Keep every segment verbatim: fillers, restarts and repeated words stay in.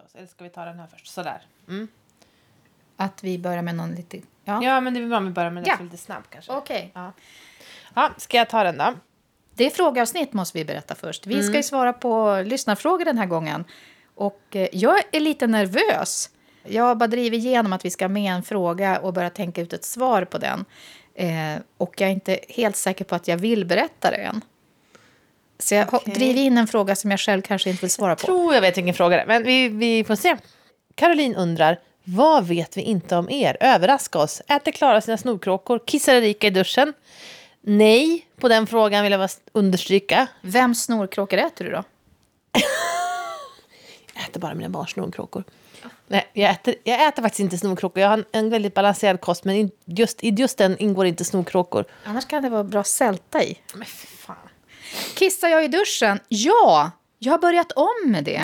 också. Eller ska vi ta den här först? Sådär. Mm. Att vi börjar med någon lite... Ja, ja men det är bra om vi börjar med ja. lite snabbt kanske. Okej. Okay. Ja. Ja, ska jag ta den då? Det är frågeavsnitt måste vi berätta först. Vi mm. ska ju svara på lyssnarfrågor den här gången. Och jag är lite nervös. Jag har bara drivit igenom att vi ska med en fråga och börja tänka ut ett svar på den. Eh, och jag är inte helt säker på att jag vill berätta det än. Så jag okay. driver in en fråga som jag själv kanske inte vill svara jag på. Jag tror jag vet ingen fråga det, men vi, vi får se. Caroline undrar, vad vet vi inte om er? Överraska oss. Äter Klara sina snorkråkor? Kissar Erika i duschen? Nej, på den frågan vill jag bara understryka. Vem snorkråkor äter du då? Jag äter bara mina barns snorkråkor. Nej, jag äter, jag äter faktiskt inte snorkråkor. Jag har en, en väldigt balanserad kost, men just, i just den ingår inte snorkråkor. Annars kan det vara bra sälta i. Men fan. Kissar jag i duschen? Ja, jag har börjat om med det.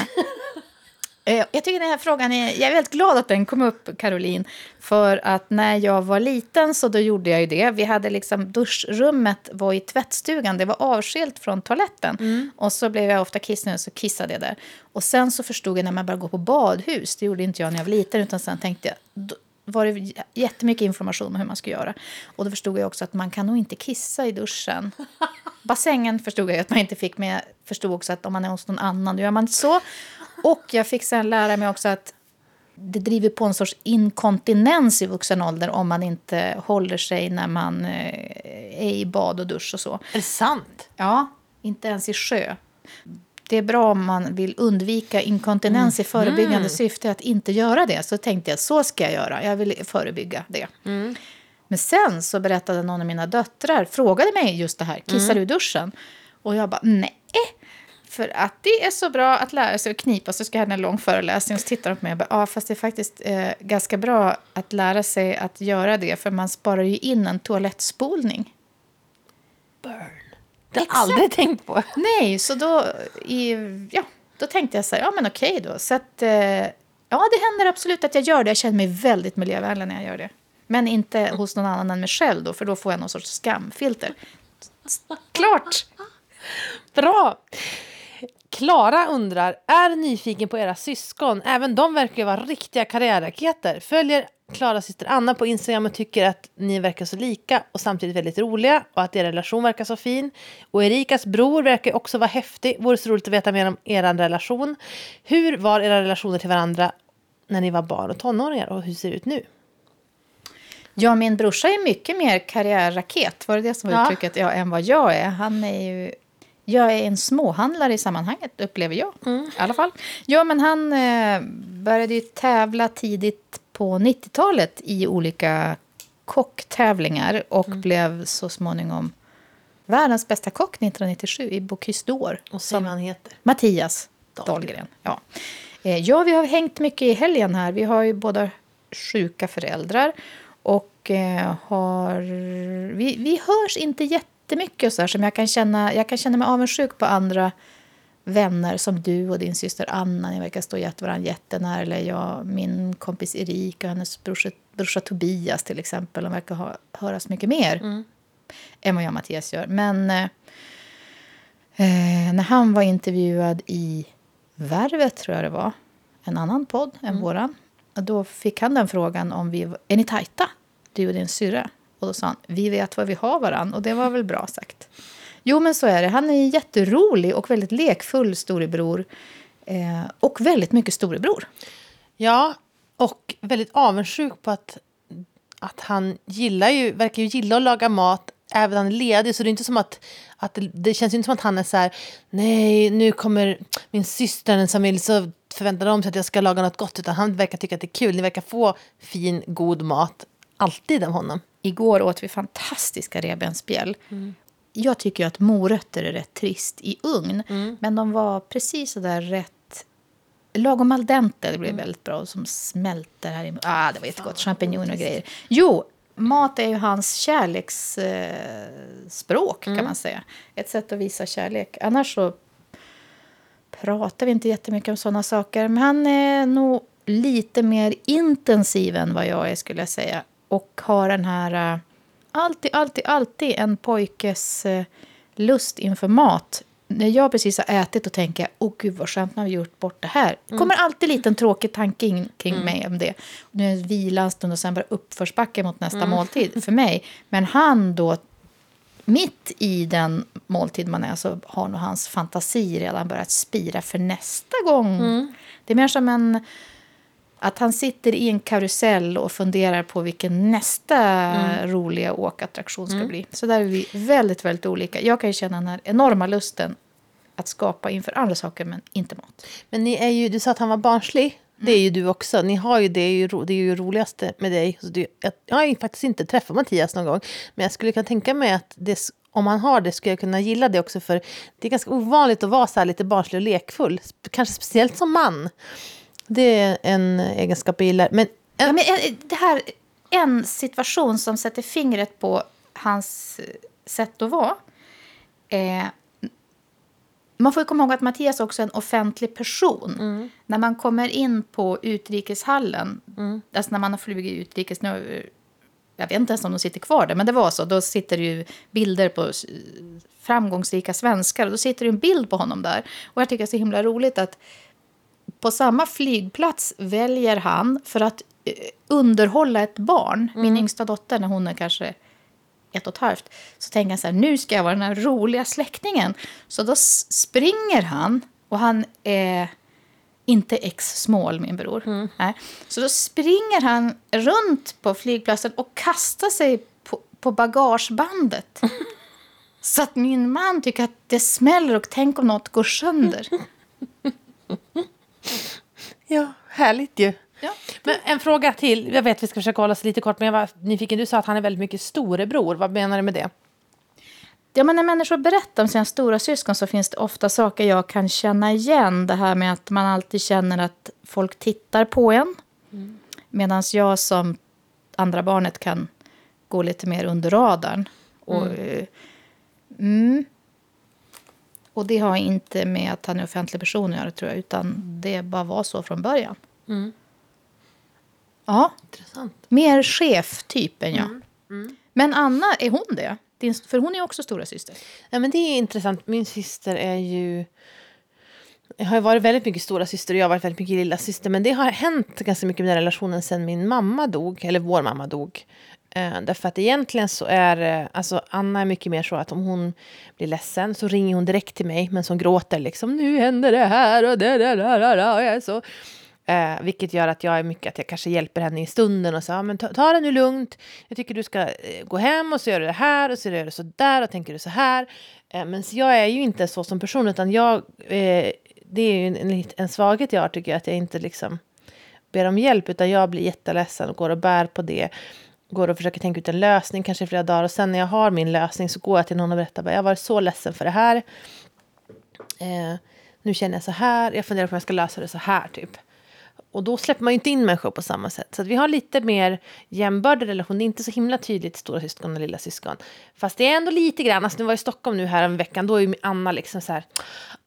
Jag tycker den här frågan är... Jag är väldigt glad att den kom upp, Caroline. För att när jag var liten så då gjorde jag ju det. Vi hade liksom... Duschrummet var i tvättstugan. Det var avskilt från toaletten. Mm. Och så blev jag ofta kissnödig och så kissade jag där. Och sen så förstod jag när man bara går på badhus. Det gjorde inte jag när jag var liten. Utan sen tänkte jag... Då var det jättemycket information om hur man ska göra. Och då förstod jag också att man kan nog inte kissa i duschen. Bassängen förstod jag att man inte fick. Men jag förstod också att om man är hos någon annan, då gör man så... Och jag fick sen lära mig också att det driver på en sorts inkontinens i vuxen ålder om man inte håller sig när man är i bad och dusch och så. Är det sant? Ja, inte ens i sjö. Det är bra om man vill undvika inkontinens mm. i förebyggande mm. syfte att inte göra det. Så tänkte jag, så ska jag göra. Jag vill förebygga det. Mm. Men sen så berättade någon av mina döttrar, frågade mig just det här, kissar du i duschen? Och jag bara, nej. För att det är så bra att lära sig att knipa. Så ska jag ha en lång föreläsning och så tittar de på mig och bara, ja, fast det är faktiskt eh, ganska bra att lära sig att göra det. För man sparar ju in en toalettspolning. Burn. Det har jag aldrig tänkt på. Nej, så då, i, ja, då tänkte jag så här, ja men okej då. Så att, eh, ja det händer absolut att jag gör det. Jag känner mig väldigt miljövänlig när jag gör det. Men inte hos någon annan än mig själv då. För då får jag någon sorts skamfilter. Klart! Bra! Klara undrar, är nyfiken på era syskon? Även de verkar vara riktiga karriärraketer. Följer Klaras syster Anna på Instagram och tycker att ni verkar så lika och samtidigt väldigt roliga och att er relation verkar så fin. Och Erikas bror verkar också vara häftig. Vore så roligt att veta mer om er relation. Hur var era relationer till varandra när ni var barn och tonåringar och hur ser det ut nu? Ja, min brorsa är mycket mer karriärraket. Var det det som var uttrycket? Ja, än vad jag är. Han är ju... Jag är en småhandlare i sammanhanget, upplever jag. Mm. I alla fall. Ja, men han eh, började ju tävla tidigt på nittiotalet i olika kocktävlingar. Och mm. blev så småningom världens bästa kock nittonhundranittiosju i Bocuse d'Or. Och som han heter? Mattias Dahlgren. Ja. Eh, ja, vi har hängt mycket i helgen här. Vi har ju båda sjuka föräldrar. Och eh, har... Vi, vi hörs inte jättemycket. Det är mycket så här som jag kan känna, jag kan känna mig avundsjuk på andra vänner som du och din syster Anna. Ni verkar stå varandra jättenära. Eller jag, min kompis Erika och hennes brorsa, brorsa Tobias till exempel. De verkar ha, höras mycket mer mm. än vad jag och Mattias gör. Men eh, när han var intervjuad i Värvet tror jag det var. En annan podd än mm. våran. Då fick han den frågan om vi är ni tajta? Du och din syra. Och då sa han, vi vet vad vi har varann. Och det var väl bra sagt. Jo, men så är det. Han är jätterolig och väldigt lekfull storebror. Eh, och väldigt mycket storebror. Ja, och väldigt avundsjuk på att, att han gillar ju, verkar ju gilla att laga mat. Även han är ledig. Så det är inte som att, att det, det känns ju inte som att han är så här, nej, nu kommer min syster en familj så förväntar de sig att jag ska laga något gott. Utan han verkar tycka att det är kul. Ni verkar få fin, god mat. Alltid av honom. Igår åt vi fantastiska revbensspjäll. Mm. Jag tycker ju att morötter är rätt trist i ugn. Mm. Men de var precis så där rätt lagom al dente. Det blev mm. väldigt bra. Som smälter här i... Ah, det var jättegott. Champignon och grejer. Jo, mat är ju hans kärleksspråk eh, mm. kan man säga. Ett sätt att visa kärlek. Annars så pratar vi inte jättemycket om sådana saker. Men han är nog lite mer intensiv än vad jag är skulle jag säga. Och har den här uh, alltid, alltid, alltid en pojkes uh, lust inför mat. när jag precis har ätit och tänker, åh gud vad skönt när vi gjort bort det här. Det kommer mm. alltid en liten tråkig tanke in, kring mm. mig om det. Nu är det en vila en stund och sen bara uppförsbacka mot nästa mm. måltid för mig. Men han då, mitt i den måltid man är, så har nog hans fantasi redan börjat spira för nästa gång. Mm. Det är mer som en... Att han sitter i en karusell och funderar på vilken nästa mm. roliga åkattraktion ska mm. bli. Så där är vi väldigt, väldigt olika. Jag kan ju känna den här enorma lusten att skapa inför andra saker, men inte mat. Men ni är ju, du sa att han var barnslig. Mm. Det är ju du också. Ni har ju, det är ju, det är ju roligaste med dig. Så det, jag, jag har ju faktiskt inte träffat Mattias någon gång. Men jag skulle kunna tänka mig att det, om han har det skulle jag kunna gilla det också. För det är ganska ovanligt att vara så här lite barnslig och lekfull. Kanske speciellt som man. Det är en egenskap jag gillar. Men, en... ja, men det här, en situation som sätter fingret på hans sätt att vara. Eh, man får komma ihåg att Mattias också är en offentlig person. Mm. När man kommer in på utrikeshallen, mm. alltså när man har flugit utrikes nu, jag vet inte ens om de sitter kvar där, men det var så. Då sitter det ju bilder på framgångsrika svenskar och då sitter det en bild på honom där. Och jag tycker det är så himla roligt att på samma flygplats väljer han för att underhålla ett barn. Mm. Min yngsta dotter, när hon är kanske ett och ett halvt. Så tänker han så här, nu ska jag vara den här roliga släktingen. Så då springer han. Och han är inte ex-smål, min bror. Mm. Nej. Så då springer han runt på flygplatsen och kastar sig på, på bagagebandet. Mm. Så att min man tycker att det smäller och tänk om något går sönder. Ja, härligt ju. Ja, men en fråga till. Jag vet att vi ska försöka hålla oss lite kort, men jag var nyfiken. Du sa att han är väldigt mycket storebror. Vad menar du med det? Ja, men när människor berättar om sina stora syskon så finns det ofta saker jag kan känna igen. Det här med att man alltid känner att folk tittar på en. Mm. Medan jag som andra barnet kan gå lite mer under radarn. Och, mm. Mm. Och det har inte med att han är offentlig person att göra, tror jag, utan det bara var så från början. Mm. Ja, intressant. Mer chef-typ än jag. Mm. Mm. Men Anna, är hon det? För hon är också stora syster. Ja, men det är intressant. Min syster är ju... Jag har varit väldigt mycket stora syster och jag har varit väldigt mycket lilla syster. Men det har hänt ganska mycket med den relationen sedan min mamma dog, eller vår mamma dog. Eh, därför att egentligen så är, alltså Anna är mycket mer så att om hon blir ledsen så ringer hon direkt till mig. Men som gråter liksom, nu händer det här och det där och jag är så. Eh, vilket gör att jag är mycket att jag kanske hjälper henne i stunden och säger, men ta, ta det nu lugnt. Jag tycker du ska eh, gå hem och så gör du det här och så gör du så där och tänker du så här. Eh, men så jag är ju inte så som person, utan jag... Eh, det är ju en, en, en svaghet jag har, tycker jag, att jag inte liksom ber om hjälp, utan jag blir jätteledsen och går och bär på det, går och försöker tänka ut en lösning kanske i flera dagar, och sen när jag har min lösning så går jag till någon och berättar bara, jag var så ledsen för det här, eh, nu känner jag så här, jag funderar på om jag ska lösa det så här typ, och då släpper man ju inte in människor på samma sätt, så att vi har lite mer jämbördig relation. Det är inte så himla tydligt stora syskon och lilla syskon, fast det är ändå lite grann, alltså nu var jag i Stockholm nu här en veckan, då är ju Anna liksom så här,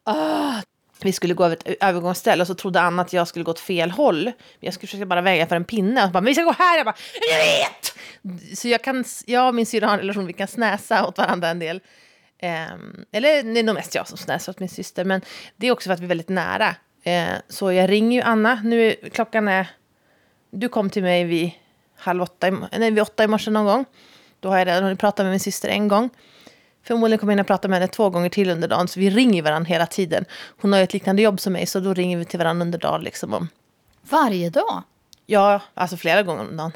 åh, vi skulle gå över ett övergångsställe och så trodde Anna att jag skulle gå åt fel håll. Jag skulle försöka bara väga för en pinne. Och bara, men vi ska gå här. Jag bara, jag vet! Så jag, kan, jag och min syster har en relation, vi kan snäsa åt varandra en del. Um, eller det är nog mest jag som snäsar åt min syster. Men det är också för att vi är väldigt nära. Uh, så jag ringer ju Anna. Nu klockan är... Du kom till mig vid halv åtta i, nej, vid åtta i morse någon gång. Då har jag redan pratat med min syster en gång. Förmodligen kommer jag att prata med henne två gånger till under dagen. Så vi ringer varandra hela tiden. Hon har ju ett liknande jobb som mig. Så då ringer vi till varandra under dagen. Liksom om... Varje dag? Ja, alltså flera gånger om dagen.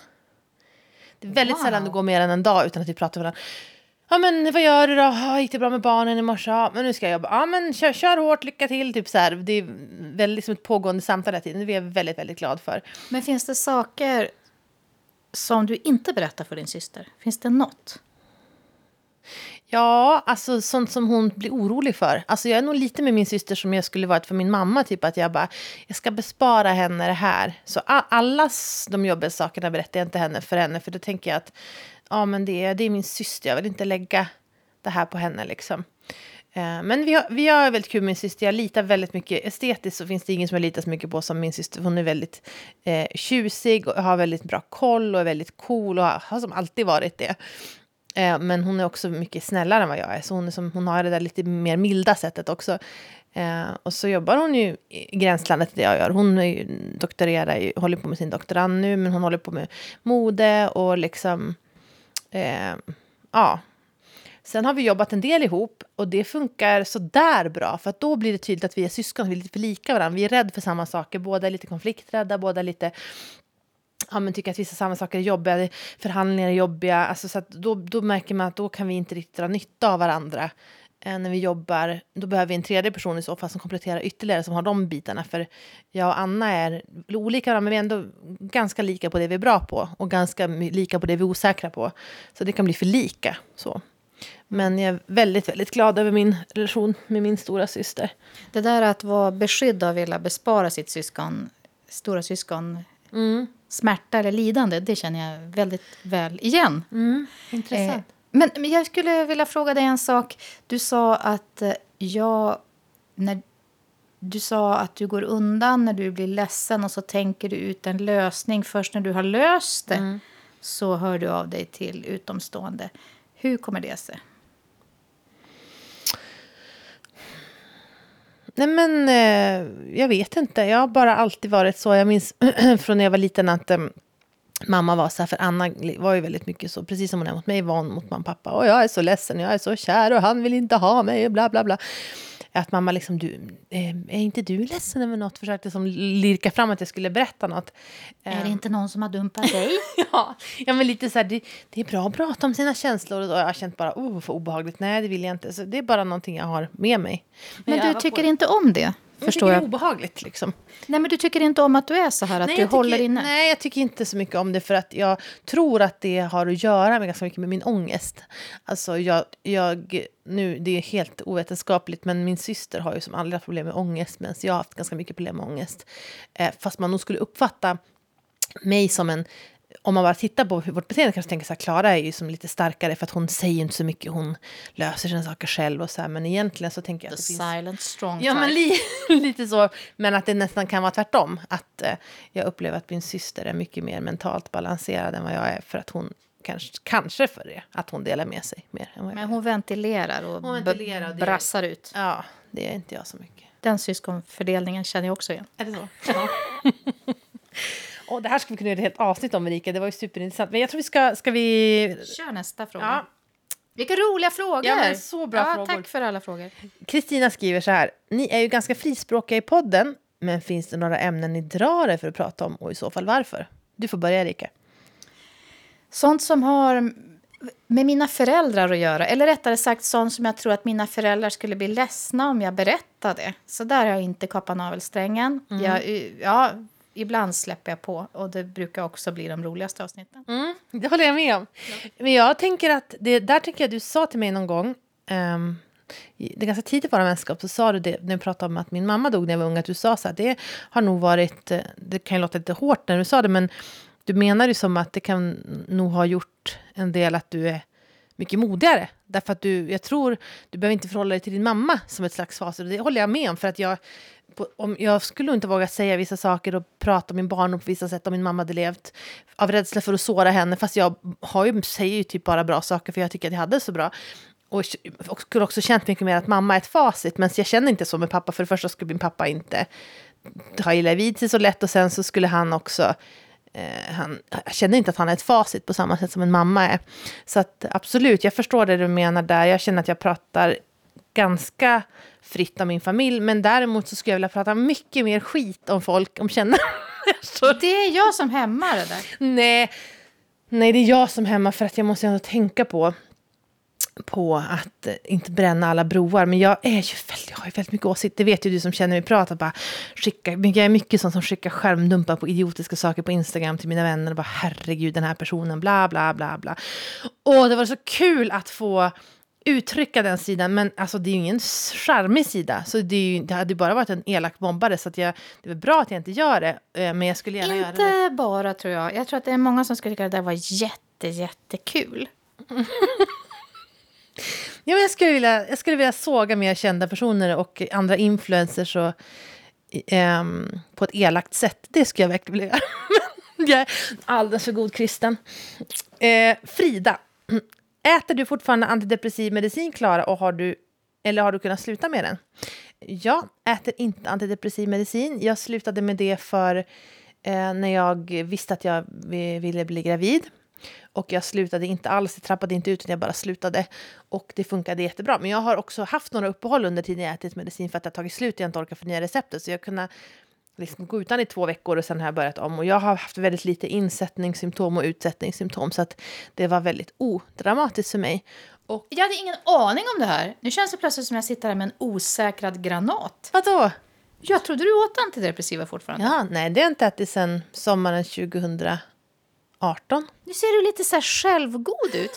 Det är väldigt wow. sällan det går mer än en dag utan att vi pratar med varandra. Ja, men vad gör du då? Gick det bra med barnen i morse? Ja, men nu ska jag jobba. Ja, men kör, kör hårt, lycka till. Typ så här. Det är väldigt, liksom ett pågående samtal hela tiden. Det är jag väldigt, väldigt glad för. Men finns det saker som du inte berättar för din syster? Finns det något? Ja, alltså sånt som hon blir orolig för. Alltså jag är nog lite med min syster som jag skulle varit för min mamma. Typ att jag bara, jag ska bespara henne det här. Så alla de jobbiga sakerna berättar jag inte henne för henne. För då tänker jag att, ja men det är, det är min syster. Jag vill inte lägga det här på henne liksom. Men vi har, vi har väldigt kul med min syster. Jag litar väldigt mycket. Estetiskt så finns det ingen som jag litar så mycket på som min syster. Hon är väldigt eh, tjusig och har väldigt bra koll och är väldigt cool. Och har, har som alltid varit det. Eh, men hon är också mycket snällare än vad jag är. Så hon, är som, hon har det där lite mer milda sättet också. Eh, och så jobbar hon ju i gränslandet till det jag gör. Hon är ju doktorerar, håller på med sin doktorand nu. Men hon håller på med mode och liksom... Eh, ja... Sen har vi jobbat en del ihop och det funkar så där bra, för att då blir det tydligt att vi är syskon, vi är lite för lika varandra. Vi är rädda för samma saker, båda är lite konflikträdda, båda är lite ja men tycker att vissa samma saker är jobbiga, förhandlingar är jobbiga, alltså, så att då då märker man att då kan vi inte riktigt dra nytta av varandra. Äh, när vi jobbar, då behöver vi en tredje person i så fall som kompletterar ytterligare, som har de bitarna, för jag och Anna är olika, men vi är ändå ganska lika på det vi är bra på och ganska lika på det vi är osäkra på. Så det kan bli för lika så. Men jag är väldigt, väldigt glad över min relation med min stora syster. Det där att vara beskyddad och vilja bespara sitt syskon, stora syskon, mm. smärta eller lidande, det känner jag väldigt väl igen. Mm. Intressant. Eh, men, men jag skulle vilja fråga dig en sak. Du sa att jag, när du sa att du går undan när du blir ledsen och så tänker du ut en lösning. Först när du har löst det mm. så hör du av dig till utomstående. Hur kommer det sig? Nej men eh, jag vet inte. Jag har bara alltid varit så. Jag minns från när jag var liten att eh, mamma var så här, för Anna var ju väldigt mycket så. Precis som hon är mot mig, van mot mamma och pappa. Och jag är så ledsen, jag är så kär och han vill inte ha mig och bla bla bla. Att mamma liksom, du, eh, är inte du ledsen över något? Försökte som lirka fram att jag skulle berätta något. Är det inte någon som har dumpat dig? ja, ja, men lite så här, det, det är bra att prata om sina känslor. Och jag har känt bara, oh, för obehagligt. Nej, det vill jag inte. Så det är bara någonting jag har med mig. Men, men du tycker inte om det? Jag förstår jag. Det är obehagligt liksom. Nej, men du tycker inte om att du är så här, att nej, du tycker, håller inne? Nej, jag tycker inte så mycket om det, för att jag tror att det har att göra med ganska mycket med min ångest. Alltså jag, jag nu, det är helt ovetenskapligt, men min syster har ju som aldrig haft problem med ångest, medan jag har haft ganska mycket problem med ångest. Eh, fast man nog skulle uppfatta mig som en, om man bara tittar på vårt beteende kanske tänker så här, Klara är ju som lite starkare för att hon säger inte så mycket, hon löser sina saker själv och så här, men egentligen så tänker jag att det finns... The silent strong type. Ja, men li- lite så, men att det nästan kan vara tvärtom, att eh, jag upplever att min syster är mycket mer mentalt balanserad än vad jag är, för att hon kanske, kanske för det, att hon delar med sig mer än vad jag men hon är. ventilerar och, hon ventilerar och det, brassar ut. Ja, det är inte jag så mycket. Den syskonfördelningen känner jag också igen. Är det så? Ja. Och det här skulle vi kunna göra ett helt avsnitt om, Erika. Det var ju superintressant. Men jag tror vi ska... ska vi... Kör nästa fråga. Ja. Vilka roliga frågor. Ja, men så bra ja, frågor. Tack för alla frågor. Kristina skriver så här. Ni är ju ganska frispråkiga i podden. Men finns det några ämnen ni drar er för att prata om? Och i så fall varför? Du får börja, Erika. Sånt som har med mina föräldrar att göra. Eller rättare sagt sånt som jag tror att mina föräldrar skulle bli ledsna om jag berättade. Så där har jag inte kapat navelsträngen. Mm. Jag... Ja, ibland släpper jag på, och det brukar också bli de roligaste avsnitten. Mm, det håller jag med om. Ja. Men jag tänker att, det, där tänker jag du sa till mig någon gång, um, det är ganska tidigt på vår vänskap, så sa du det, när vi pratade om att min mamma dog när jag var ung, att du sa så här, det har nog varit, det kan ju låta lite hårt när du sa det, men du menar ju som att det kan nog ha gjort en del att du är mycket modigare. Därför att du, jag tror, du behöver inte förhålla dig till din mamma som ett slags fas. Det håller jag med om, för att jag, på, om, jag skulle inte våga säga vissa saker och prata om min barndom på vissa sätt om min mamma hade levt, av rädsla för att såra henne. Fast jag har ju, säger ju typ bara bra saker, för jag tycker att jag hade så bra. Och, och skulle också känt mycket mer att mamma är ett facit. Men jag känner inte så med pappa. För det första skulle min pappa inte ha illa vid sig så lätt. Och sen så skulle han också... Han, jag känner inte att han är ett facit på samma sätt som en mamma är. Så att absolut, jag förstår det du menar där. Jag känner att jag pratar ganska fritt om min familj. Men däremot så skulle jag vilja prata mycket mer skit om folk. Om känner. Det är jag som hämmar det där. Nej, nej, det är jag som hämmar, för att jag måste ändå tänka på. på att inte bränna alla broar, men jag är ju väldigt, jag har ju väldigt mycket åsikt, det vet ju du som känner mig prata, bara skicka, jag är mycket sånt som skickar skärmdumpar på idiotiska saker på Instagram till mina vänner och bara herregud den här personen bla bla bla bla. Åh, det var så kul att få uttrycka den sidan, men alltså det är ju ingen charmig sida, så det, är ju, det hade ju bara varit en elak bombare, så att jag, det var bra att jag inte gör det, men jag skulle gärna inte göra det. Inte bara tror jag, jag tror att det är många som skulle tycka att det där var jätte jättekul. Ja, men jag, skulle vilja, jag skulle vilja såga mer kända personer och andra influencers och, um, på ett elakt sätt. Det skulle jag verkligen vilja göra. Jag är alldeles för god kristen. Eh, Frida. Äter du fortfarande antidepressiv medicin, Klara, och har du, eller har du kunnat sluta med den? Jag äter inte antidepressiv medicin. Jag slutade med det för eh, när jag visste att jag ville bli gravid. Och jag slutade inte alls, det trappade inte ut, utan jag bara slutade. Och det funkade jättebra. Men jag har också haft några uppehåll under tiden jag ätit medicin för att jag tagit slut, jag inte orkar förnya receptet. Så jag kunde liksom gå utan i två veckor och sen har jag börjat om. Och jag har haft väldigt lite insättningssymptom och utsättningssymptom. Så att det var väldigt odramatiskt för mig. Och jag hade ingen aning om det här. Nu känns det plötsligt som jag sitter här med en osäkrad granat. Vadå? Jag trodde du åt antidepressiva fortfarande. Ja, nej, det är inte att det sen sommaren tjugohundraarton. Nu ser du lite så här självgod ut.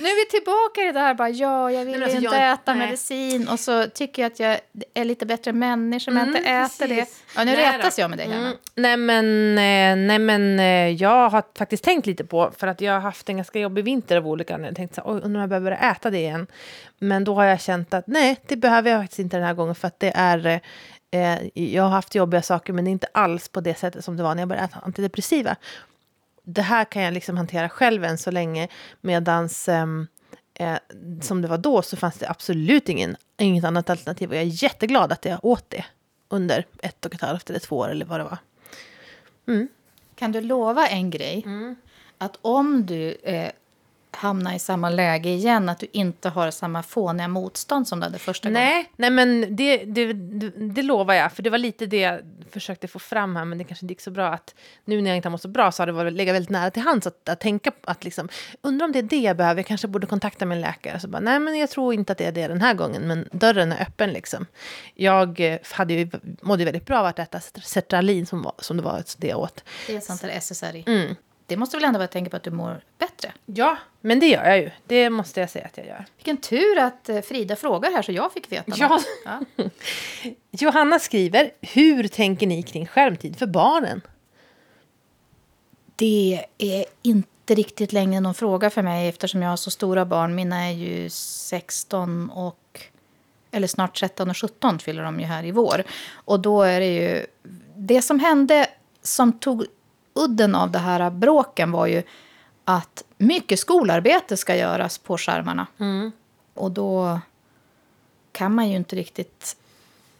Nu är vi tillbaka i det här. Bara, ja, jag vill nej, alltså, inte jag... äta nej. medicin. Och så tycker jag att jag är lite bättre människa. Men mm, jag inte äter precis. det. Ja, nu nej, rättas då. jag med dig. Mm. Nej, men, nej, men jag har faktiskt tänkt lite på. För att jag har haft en ganska jobbig vinter av olika. Jag tänkte så här, oj, undrar om jag behöver äta det igen. Men då har jag känt att nej, det behöver jag faktiskt inte den här gången. För att det är... Jag har haft jobbiga saker, men det är inte alls på det sättet som det var när jag började äta antidepressiva. Det här kan jag liksom hantera själv än så länge. Medans eh, som det var då så fanns det absolut ingen, inget annat alternativ. Och jag är jätteglad att jag åt det under ett och ett halvt eller två år eller vad det var. Mm. Kan du lova en grej? Mm. Att om du eh, hamnar i samma läge igen, att du inte har samma fåniga motstånd som du hade första nej, gången. Nej, men det, det, det, det lovar jag. För det var lite det jag försökte få fram här, men det kanske inte gick så bra att nu när jag inte har mått så bra så har det varit, legat väldigt nära till hands att, att tänka att liksom, undrar om det är det jag behöver, jag kanske borde kontakta min läkare. Så bara, nej men jag tror inte att det är det den här gången, men dörren är öppen liksom. Jag hade ju, mådde väldigt bra av att äta sertralin som, var, som det var det jag åt. Det är sant, eller S S R I. Mm. Det måste väl ändå vara tänka på att du mår bättre? Ja, men det gör jag ju. Det måste jag säga att jag gör. Vilken tur att Frida frågar här så jag fick veta. Ja. Ja. Johanna skriver, hur tänker ni kring skärmtid för barnen? Det är inte riktigt längre någon fråga för mig eftersom jag har så stora barn. Mina är ju sexton och, eller snart tretton och sjutton fyller de ju här i vår. Och då är det ju, det som hände som tog... udden av det här bråken var ju att mycket skolarbete ska göras på skärmarna. Mm. Och då kan man ju inte riktigt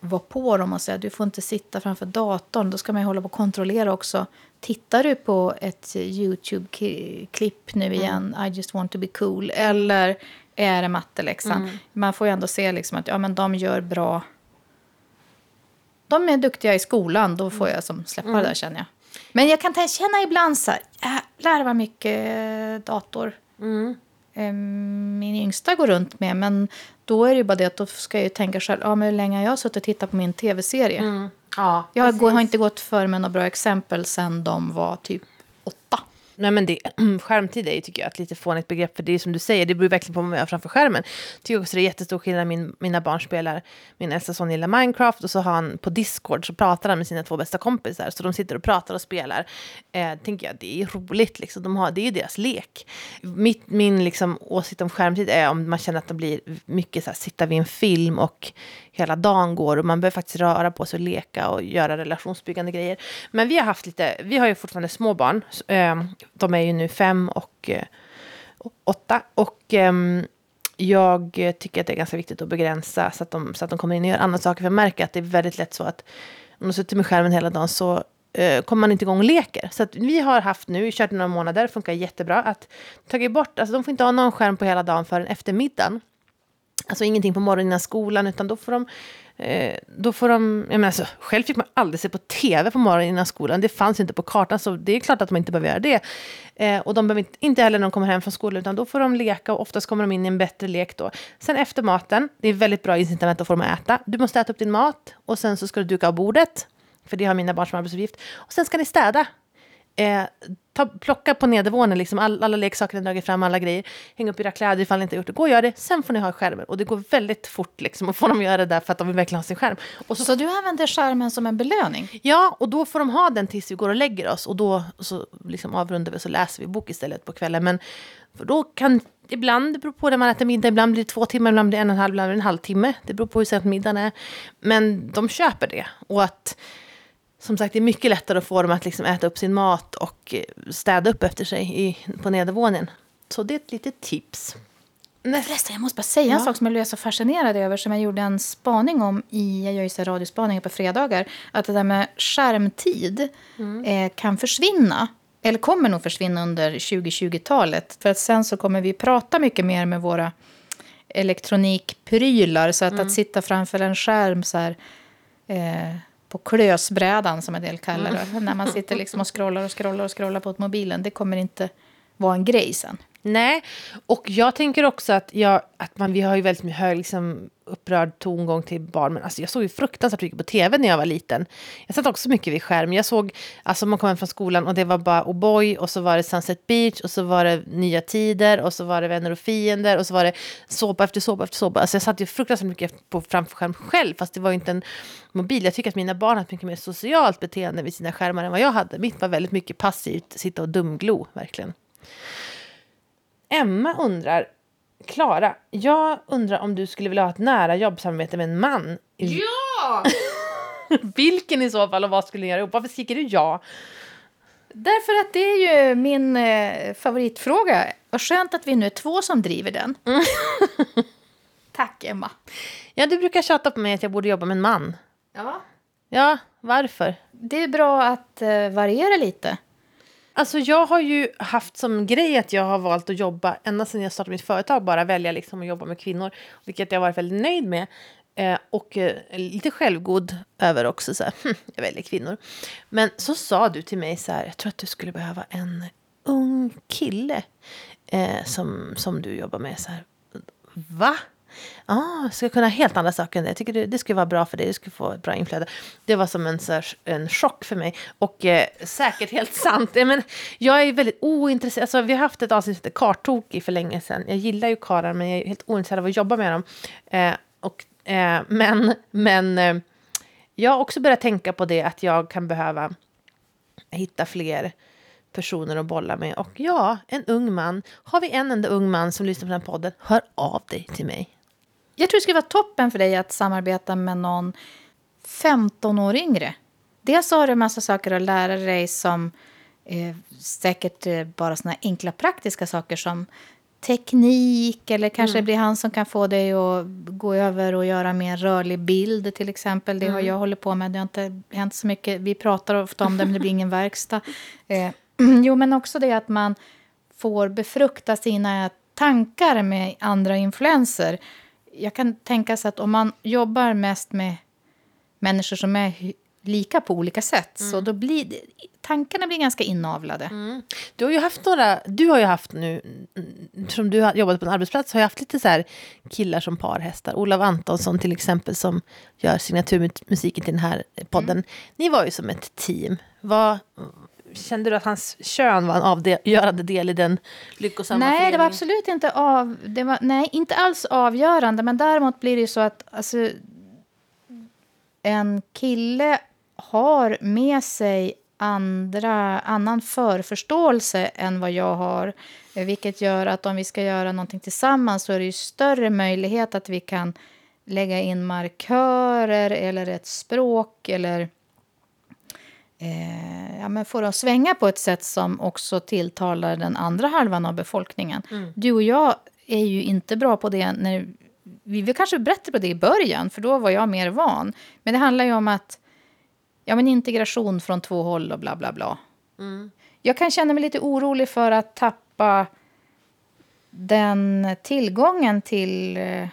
vara på dem och säga du får inte sitta framför datorn. Då ska man ju hålla på och kontrollera också. Tittar du på ett YouTube-klipp nu igen, mm. I just want to be cool, eller är det matteläxan? Mm. Man får ju ändå se liksom att ja, men de gör bra. De är duktiga i skolan, då får jag som släppa mm. det där känner jag. Men jag kan t- känna ibland så här, jävlar vad mycket dator mm. min yngsta går runt med. Men då är det ju bara det att då ska jag ju tänka själv, ja men hur länge har jag suttit och tittat på min tv-serie? Mm. Ja, jag går, har inte gått för med några bra exempel sen de var typ åtta. Nej men det, skärmtid är ju tycker jag ett lite fånigt begrepp för det är som du säger, det beror verkligen på mig framför skärmen. Tycker också det är jättestor skillnad, min, mina barn spelar, min äldsta son gillar Minecraft och så har han på Discord så pratar han med sina två bästa kompisar så de sitter och pratar och spelar. Eh, tänker jag, det är roligt liksom, de har, det är ju deras lek. Mitt, min liksom åsikt om skärmtid är om man känner att det blir mycket så här, sitta vid en film och hela dagen går och man behöver faktiskt röra på sig och leka och göra relationsbyggande grejer. Men vi har haft lite, vi har ju fortfarande små barn. Eh, de är ju nu fem och eh, åtta och eh, jag tycker att det är ganska viktigt att begränsa så att de, så att de kommer in och gör andra saker. För jag märker att det är väldigt lätt så att om de sitter med skärmen hela dagen så eh, kommer man inte igång och leker. Så att vi har haft nu, kört några månader, funkar jättebra att ta bort, alltså de får inte ha någon skärm på hela dagen förrän eftermiddagen. Alltså ingenting på morgonen innan skolan utan då får de, eh, då får de jag menar så, själv fick man aldrig se på tv på morgonen innan skolan, det fanns inte på kartan så det är klart att de inte behöver göra det eh, och de behöver inte heller när de kommer hem från skolan utan då får de leka och oftast kommer de in i en bättre lek då. Sen efter maten, det är väldigt bra incitament att få dem att äta, du måste äta upp din mat och sen så ska du duka av bordet för det har mina barn som arbetsuppgift och sen ska ni städa. Eh, ta, plocka på nedervånen liksom, all, alla leksaker ni dragit fram, alla grejer, häng upp era kläder ifall ni inte har gjort det, gå och gör det, sen får ni ha skärmen och det går väldigt fort liksom, att få dem att göra det där för att de vill verkligen ha sin skärm och så, så du använder skärmen som en belöning? Ja, och då får de ha den tills vi går och lägger oss och då så liksom, avrundar vi så läser vi bok istället på kvällen men för då kan, ibland det beror på när man äter middag, ibland blir det två timmar, ibland blir det en och en halv, ibland blir det en halvtimme, det beror på hur sent middagen är men de köper det och att som sagt, det är mycket lättare att få dem att liksom äta upp sin mat och städa upp efter sig i, på nedervåningen Så det är ett litet tips. Men förresten, jag måste bara säga ja. en sak som jag blev så fascinerad över, som jag gjorde en spaning om i, jag gör ju så här radiospaningar på fredagar, att det där med skärmtid mm. eh, kan försvinna, eller kommer nog försvinna under tjugo tjugo-talet. För att sen så kommer vi prata mycket mer med våra elektronikprylar, så att, mm. att sitta framför en skärm så här... Eh, på klösbrädan som en del kallar det. Mm. När man sitter liksom och scrollar och scrollar och scrollar på mobilen. Det kommer inte vara en grej sen. Nej, och jag tänker också att, jag, att man, vi har ju väldigt mycket hög liksom, upprörd tongång till barn. Men alltså, jag såg ju fruktansvärt mycket på tv när jag var liten. Jag satt också mycket vid skärm. Jag såg, alltså man kom hem från skolan och det var bara O'boy, och så var det Sunset Beach, och så var det Nya Tider, och så var det Vänner och Fiender, och så var det såpa efter såpa efter såpa. Alltså jag satt ju fruktansvärt mycket på framför skärm själv, fast det var ju inte en mobil. Jag tycker att mina barn har haft mycket mer socialt beteende vid sina skärmar än vad jag hade. Mitt var väldigt mycket passivt, sitta och dumglo, verkligen. Emma undrar, Klara, jag undrar om du skulle vilja ha ett nära jobbsamarbete med en man. Ja! Vilken i så fall, och vad skulle ni göra ihop? Varför skriker du ja? Därför att det är ju min eh, favoritfråga. Och skönt att vi nu är två som driver den. Mm. Tack Emma. Ja, du brukar tjata på mig att jag borde jobba med en man. Ja. Ja, varför? Det är bra att eh, variera lite. Alltså jag har ju haft som grej att jag har valt att jobba, ända sedan jag startade mitt företag, bara välja liksom att jobba med kvinnor. Vilket jag har varit väldigt nöjd med. Eh, och eh, lite självgod över också. Så här, hm, jag väljer kvinnor. Men så sa du till mig så här, jag tror att du skulle behöva en ung kille eh, som, som du jobbar med. Så här, va? Ja, ah, ska kunna helt andra saker än det. Jag tycker det, det skulle vara bra för dig, du skulle få ett bra inflöde. Det var som en, så här, en chock för mig. Och eh, säkert helt sant. Men jag är väldigt ointresserad. Alltså, vi har haft ett avsnitt som heter Kartoki för länge sedan. Jag gillar ju karlar, men jag är helt ointresserad av att jobba med dem. Eh, och, eh, men men eh, jag har också börjat tänka på det, att jag kan behöva hitta fler personer att bolla med. Och ja, en ung man. Har vi en enda ung man som lyssnar på den här podden, hör av dig till mig. Jag tror det skulle vara toppen för dig att samarbeta med någon femton år yngre. Dels har du en massa saker att lära dig som eh, säkert eh, bara såna enkla praktiska saker som teknik, eller kanske mm. blir han som kan få dig att gå över och göra mer rörlig bild till exempel. Det har mm. jag håller på med, det har inte hänt så mycket. Vi pratar ofta om det, men det blir ingen verkstad. Eh, jo, men också det att man får befrukta sina tankar med andra influenser. Jag kan tänka sig att om man jobbar mest med människor som är lika på olika sätt, mm. så då blir tankarna blir ganska inavlade. Mm. Du har ju haft några, du har ju haft nu, som du har jobbat på en arbetsplats, har jag haft lite så här killar som parhästar. Olav Antonsson till exempel, som gör signaturmusiken till den här podden. Mm. Ni var ju som ett team. Vad, kände du att hans kön var en avgörande del i den lyckosamma föreningen? Nej, det var absolut inte av, det var, nej, inte alls avgörande. Men däremot blir det ju så att alltså, en kille har med sig andra, annan förförståelse än vad jag har. Vilket gör att om vi ska göra någonting tillsammans så är det ju större möjlighet att vi kan lägga in markörer eller ett språk eller... Eh, ja, men får de svänga på ett sätt som också tilltalar den andra halvan av befolkningen. Mm. Du och jag är ju inte bra på det. När, vi var kanske bättre på det i början, för då var jag mer van. Men det handlar ju om att ja, men integration från två håll och bla bla bla. Mm. Jag kan känna mig lite orolig för att tappa den tillgången till eh,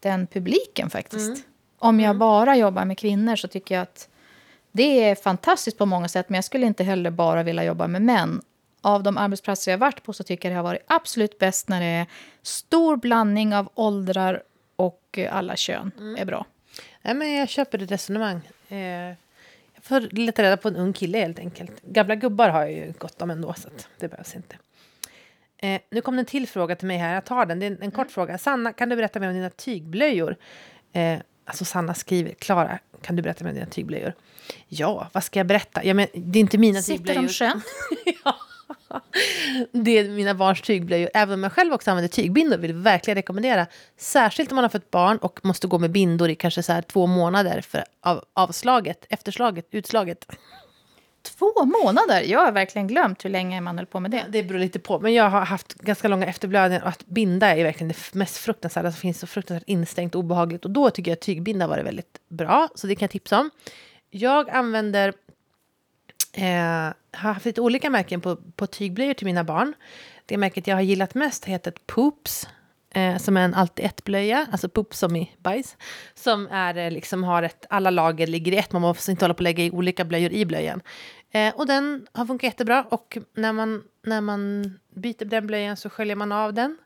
den publiken faktiskt. Mm. Om jag mm. bara jobbar med kvinnor så tycker jag att det är fantastiskt på många sätt, men jag skulle inte heller bara vilja jobba med män. Av de arbetsplatser jag har varit på så tycker jag det har varit absolut bäst när det är stor blandning av åldrar och alla kön mm. är bra. Nej, men jag köper det resonemang. Eh, jag får leta reda på en ung kille helt enkelt. Gamla gubbar har jag ju gott om ändå, så att det behövs inte. Eh, nu kom det en till fråga till mig här, jag tar den. Det är en, en kort mm. fråga. Sanna, kan du berätta mer om dina tygblöjor? Eh, alltså Sanna skriver, Klara, kan du berätta mer om dina tygblöjor? Ja, vad ska jag berätta? Ja, men det är inte mina tygblöjor. Sitter de ja. Det är mina barns tygblöjor. Även om jag själv också använder tygbindor vill jag verkligen rekommendera. Särskilt om man har fått barn och måste gå med bindor i kanske så här två månader för av, avslaget, efterslaget, utslaget. Två månader? Jag har verkligen glömt hur länge man höll på med det. Det beror lite på. Men jag har haft ganska långa efterblödningar. Och att binda är verkligen det mest fruktansvärda som finns. Så fruktansvärt instängt och obehagligt. Och då tycker jag att tygbinda var det väldigt bra. Så det kan jag tipsa om. Jag använder... Eh, har haft lite olika märken på, på tygblöjor till mina barn. Det märket jag har gillat mest heter Poops. Eh, som är en alltid ett blöja. Alltså Poops som i bajs. Som är, liksom har ett... Alla lager ligger i ett. Man måste inte hålla på att lägga i olika blöjor i blöjan. Eh, och den har funkat jättebra. Och när man, när man byter den blöjan så sköljer man av den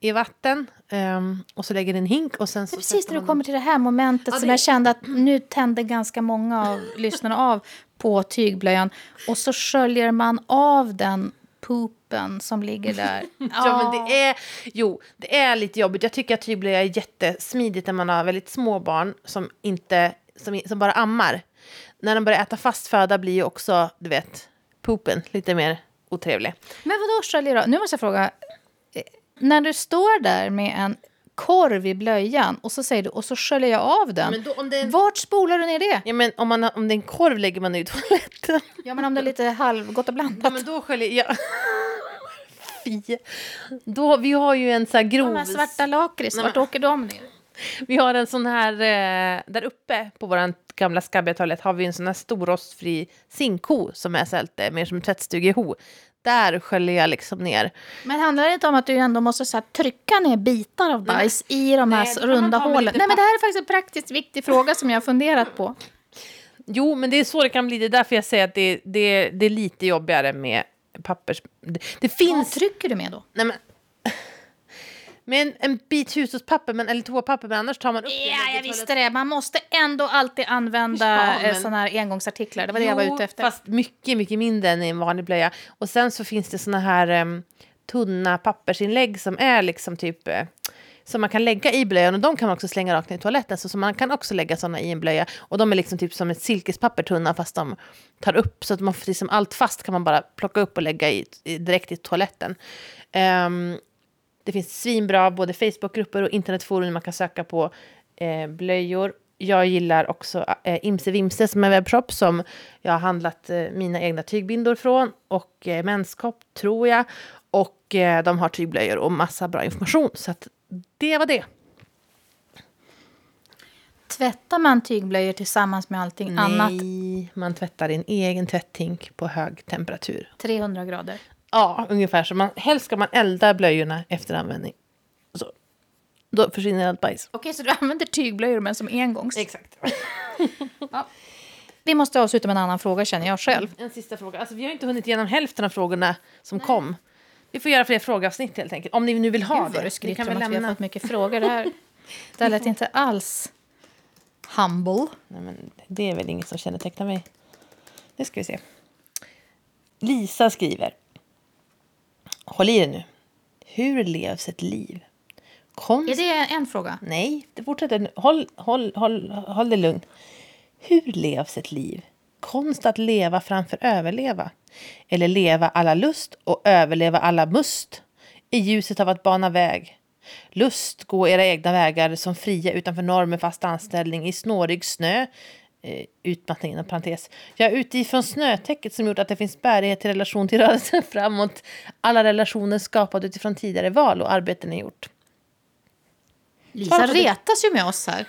i vatten. Eh, och så lägger den en hink. Och sen så precis när du kommer till det här momentet. Ja, det... Som jag kände att nu tände ganska många av lyssnarna av. På tygblöjan. Och så sköljer man av den poopen som ligger där. Ja, men det är, jo, det är lite jobbigt. Jag tycker att tygblöja är jättesmidigt när man har väldigt små barn som, inte, som, som bara ammar. När de börjar äta fast föda blir ju också, du vet, poopen lite mer otrevlig. Men vadå sköljer då? Nu måste jag fråga. När du står där med en korv i blöjan och så säger du och så sköljer jag av den. Men då, om det är... Vart spolar du ner det? Ja, men om, man, om det är en korv lägger man ut toaletten. Ja, men om det är lite halvgott och blandat. Ja, men då sköljer jag... Fy. Då, vi har ju en så här grov... De här svarta lakrits, vart åker de ner? Vi har en sån här... Eh, där uppe på våran gamla skabbiga toalett har vi en sån här stor rostfri zinkho som är så lite mer som tvättstugeho. Där sköljer jag liksom ner. Men handlar det inte om att du ändå måste så här trycka ner bitar av bajs nej, i de här nej, runda hålen? Lite... Nej, men det här är faktiskt en praktiskt viktig fråga som jag har funderat på. Jo, men det är så det kan bli. Det är därför jag säger att det, det, det är lite jobbigare med pappers... Det, det finns... Vad trycker du med då? Nej, men... Med en, en bit hushållspapper men, eller toapapper, men annars tar man upp det. Ja, jag visste det. Man måste ändå alltid använda ja, sådana här engångsartiklar. Det var jo, det jag var ute efter. Fast mycket, mycket mindre än i en vanlig blöja. Och sen så finns det såna här um, tunna pappersinlägg som är liksom typ... Uh, som man kan lägga i blöjan och de kan man också slänga rakt ner i toaletten. Så, så man kan också lägga sådana i en blöja. Och de är liksom typ som ett silkespapper tunna fast de tar upp. Så att man får liksom allt fast kan man bara plocka upp och lägga i, i, direkt i toaletten. Um, Det finns svinbra både Facebookgrupper och internetforum man kan söka på eh, blöjor. Jag gillar också eh, Imse Vimse som är en webbshop som jag har handlat eh, mina egna tygbindor från. Och eh, menskopp tror jag. Och eh, de har tygblöjor och massa bra information. Så att det var det. Tvättar man tygblöjor tillsammans med allting Nej, annat? Nej, man tvättar i en egen tvättink på hög temperatur. trehundra grader. Ja, ungefär. Så man, helst ska man elda blöjorna efter användning. Så. Då försvinner allt bajs. Okej, så du använder tygblöjor men som engångs. Exakt. Ja. Vi måste avsluta med en annan fråga, känner jag själv. En sista fråga. Alltså, vi har inte hunnit igenom hälften av frågorna som Nej. kom. Vi får göra fler frågeavsnitt helt enkelt. Om ni nu vill ha Gud, det. Vi kan väl lämna. Vi har fått mycket frågor där. Det lät inte alls humble. Nej, men det är väl inget som kännetecknar mig. Nu ska vi se. Lisa skriver... Håll i det nu. Hur levs ett liv? Konst... Är det en fråga? Nej, det fortsätter nu. Håll, håll, håll, håll det lugnt. Hur levs ett liv? Konst att leva framför överleva. Eller leva alla lust och överleva alla must. I ljuset av att bana väg. Lust, gå era egna vägar som fria utanför normer, fast anställning i snårig snö. Utmattning inom parentes. Jag är ute ifrån snötäcket som gjort att det finns bärighet i relation till rörelsen framåt. Alla relationer skapade utifrån tidigare val och arbeten är gjort. Lisa retas ju med oss här.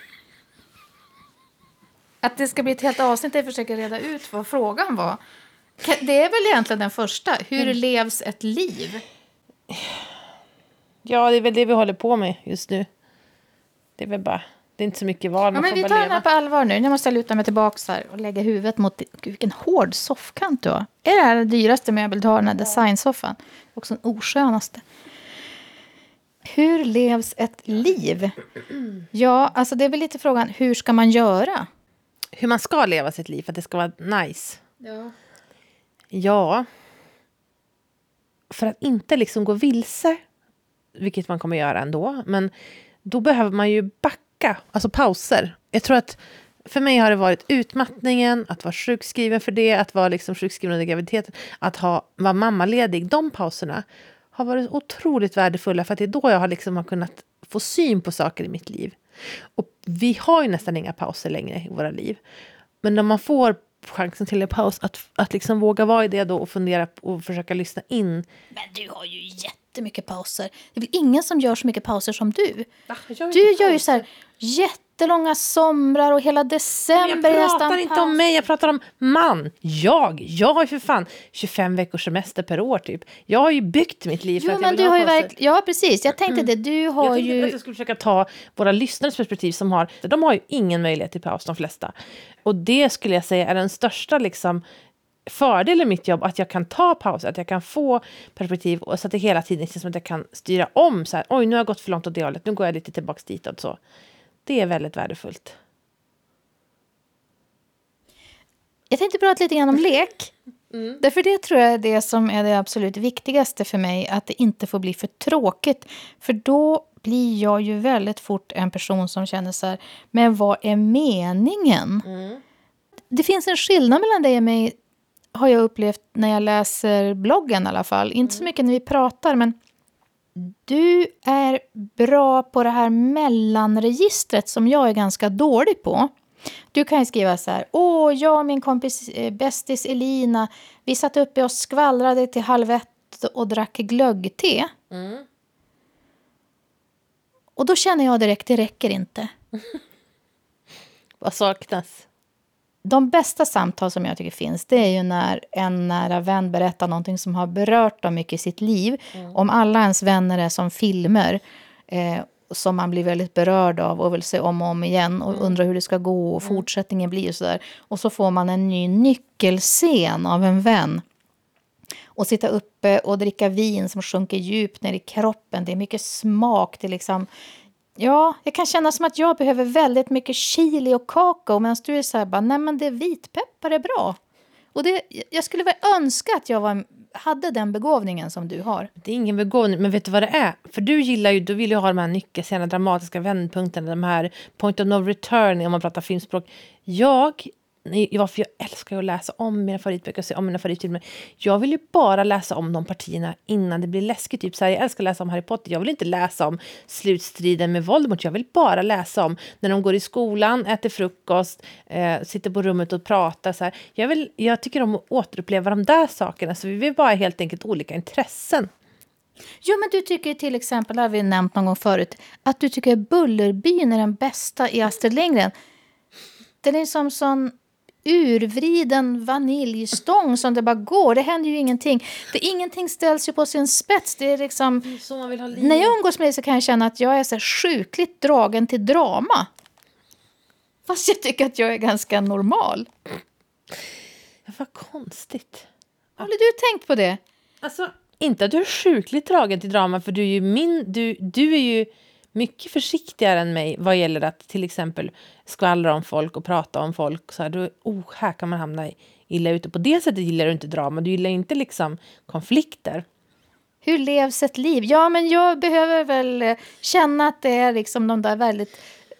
Att det ska bli ett helt avsnitt där jag försöker reda ut vad frågan var. Det är väl egentligen den första. Hur mm. levs ett liv? Ja, det är väl det vi håller på med just nu. Det är väl bara... Det är inte så mycket val. Ja, men vi tar den här på allvar nu. Nu måste jag luta mig tillbaka så här och lägga huvudet mot... Gud, vilken hård soffkant du har. Är det här den dyraste möbel du har, den här designsoffan? Också den oskönaste. Hur levs ett liv? Ja, alltså det är väl lite frågan. Hur ska man göra? Hur man ska leva sitt liv för att det ska vara nice. Ja. Ja. För att inte liksom gå vilse. Vilket man kommer göra ändå. Men då behöver man ju backa. Alltså pauser. Jag tror att för mig har det varit utmattningen, att vara sjukskriven för det, att vara liksom sjukskriven under graviditeten, att ha, vara mammaledig. De pauserna har varit otroligt värdefulla för att det är då jag har, liksom har kunnat få syn på saker i mitt liv. Och vi har ju nästan inga pauser längre i våra liv. Men när man får chansen till en paus att, att liksom våga vara i det då och fundera och försöka lyssna in. Men du har ju jättemycket pauser. Det är väl ingen som gör så mycket pauser som du. Va, gör du gör pauser. Ju så här jättelånga somrar och hela december. Jag pratar inte paus. Om mig, jag pratar om man. Jag, jag har ju för fan tjugofem veckors semester per år typ. Jag har ju byggt mitt liv för jo, att jag men du har ju verk- Ja, precis. Jag tänkte mm. det. Du har jag ju... att jag skulle försöka ta våra lyssnares perspektiv som har... De har ju ingen möjlighet till paus, de flesta. Och det skulle jag säga är den största liksom... fördel i mitt jobb, att jag kan ta paus, att jag kan få perspektiv och så att det hela tiden känns som att jag kan styra om så här, oj nu har jag gått för långt åt det hållet, nu går jag lite tillbaka dit och så. Det är väldigt värdefullt. Jag tänkte prata lite grann om lek. Mm. Därför det tror jag är det som är det absolut viktigaste för mig, att det inte får bli för tråkigt, för då blir jag ju väldigt fort en person som känner så här, men vad är meningen? Mm. Det finns en skillnad mellan dig och mig, har jag upplevt när jag läser bloggen i alla fall. Inte så mycket när vi pratar, men du är bra på det här mellanregistret som jag är ganska dålig på. Du kan ju skriva så här, åh, jag och min kompis eh, bästis Elina, vi satt uppe och skvallrade till halv ett och drack glöggte. Mm. Och då känner jag direkt, det räcker inte. Vad saknas? De bästa samtal som jag tycker finns, det är ju när en nära vän berättar någonting som har berört dem mycket i sitt liv. Mm. Om alla ens vänner är som filmer eh, som man blir väldigt berörd av och vill se om och om igen och mm. undrar hur det ska gå och mm. fortsättningen blir och sådär. Och så får man en ny nyckelscen av en vän. Och sitta uppe och dricka vin som sjunker djupt ner i kroppen. Det är mycket smak, det är liksom... Ja, jag kan känna som att jag behöver väldigt mycket chili och kakao, medan du är så här bara, nej men det är vitpeppar är bra. Och det, jag skulle väl önska att jag var, hade den begåvningen som du har. Det är ingen begåvning, men vet du vad det är? För du gillar ju, du vill ju ha de här nyckelscenerna, dramatiska vändpunkterna, de här point of no return om man pratar filmspråk. Jag... varför jag älskar att läsa om mina favoritböcker och se om mina favoritfilmer. Jag vill ju bara läsa om de partierna innan det blir läskigt. Typ så här, jag älskar att läsa om Harry Potter. Jag vill inte läsa om slutstriden med Voldemort. Jag vill bara läsa om när de går i skolan, äter frukost, eh, sitter på rummet och pratar. Så här. Jag, vill, jag tycker om att återuppleva de där sakerna. Så vi vill bara helt enkelt olika intressen. Jo, men du tycker till exempel, har vi nämnt någon gång förut, att du tycker Bullerbyn är den bästa i Astrid Lindgren. Den är som sån... urvriden vaniljstång som det bara går, det händer ju ingenting, det ingenting ställs ju på sin spets, det är liksom, det är så man vill ha liv. När jag umgås med dig så kan jag känna att jag är så sjukligt dragen till drama, fast jag tycker att jag är ganska normal. Ja, vad konstigt. Har du tänkt på det? Alltså, inte att du är sjukligt dragen till drama, för du är ju min, du, du är ju mycket försiktigare än mig vad gäller att till exempel skvallra om folk och prata om folk. Så här, då, oh, här kan man hamna illa ute. På det sättet gillar du inte drama. Du gillar inte liksom konflikter. Hur levs ett liv? Ja, men jag behöver väl känna att det är liksom de där väldigt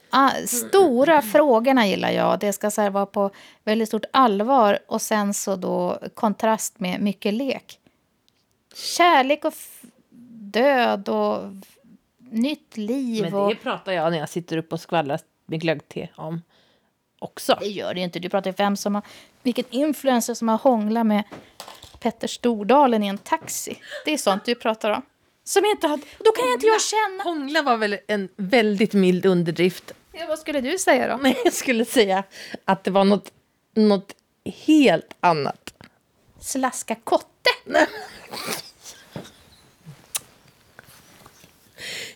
ah, stora mm. frågorna gillar jag. Det ska så här vara på väldigt stort allvar. Och sen så då kontrast med mycket lek. Kärlek och f- död och... nytt liv. Men det och... pratar jag när jag sitter upp och skvallrar med glöggte om också. Det gör det inte. Du pratar ju vem som har... vilken influencer som har hånglat med Petter Stordalen i en taxi. Det är sånt du pratar om. Som inte hade... Då kan jag inte jag känna... Hångla var väl en väldigt mild underdrift. Ja, vad skulle du säga då? Men jag skulle säga att det var något, något helt annat. Slaska kotte. Nej.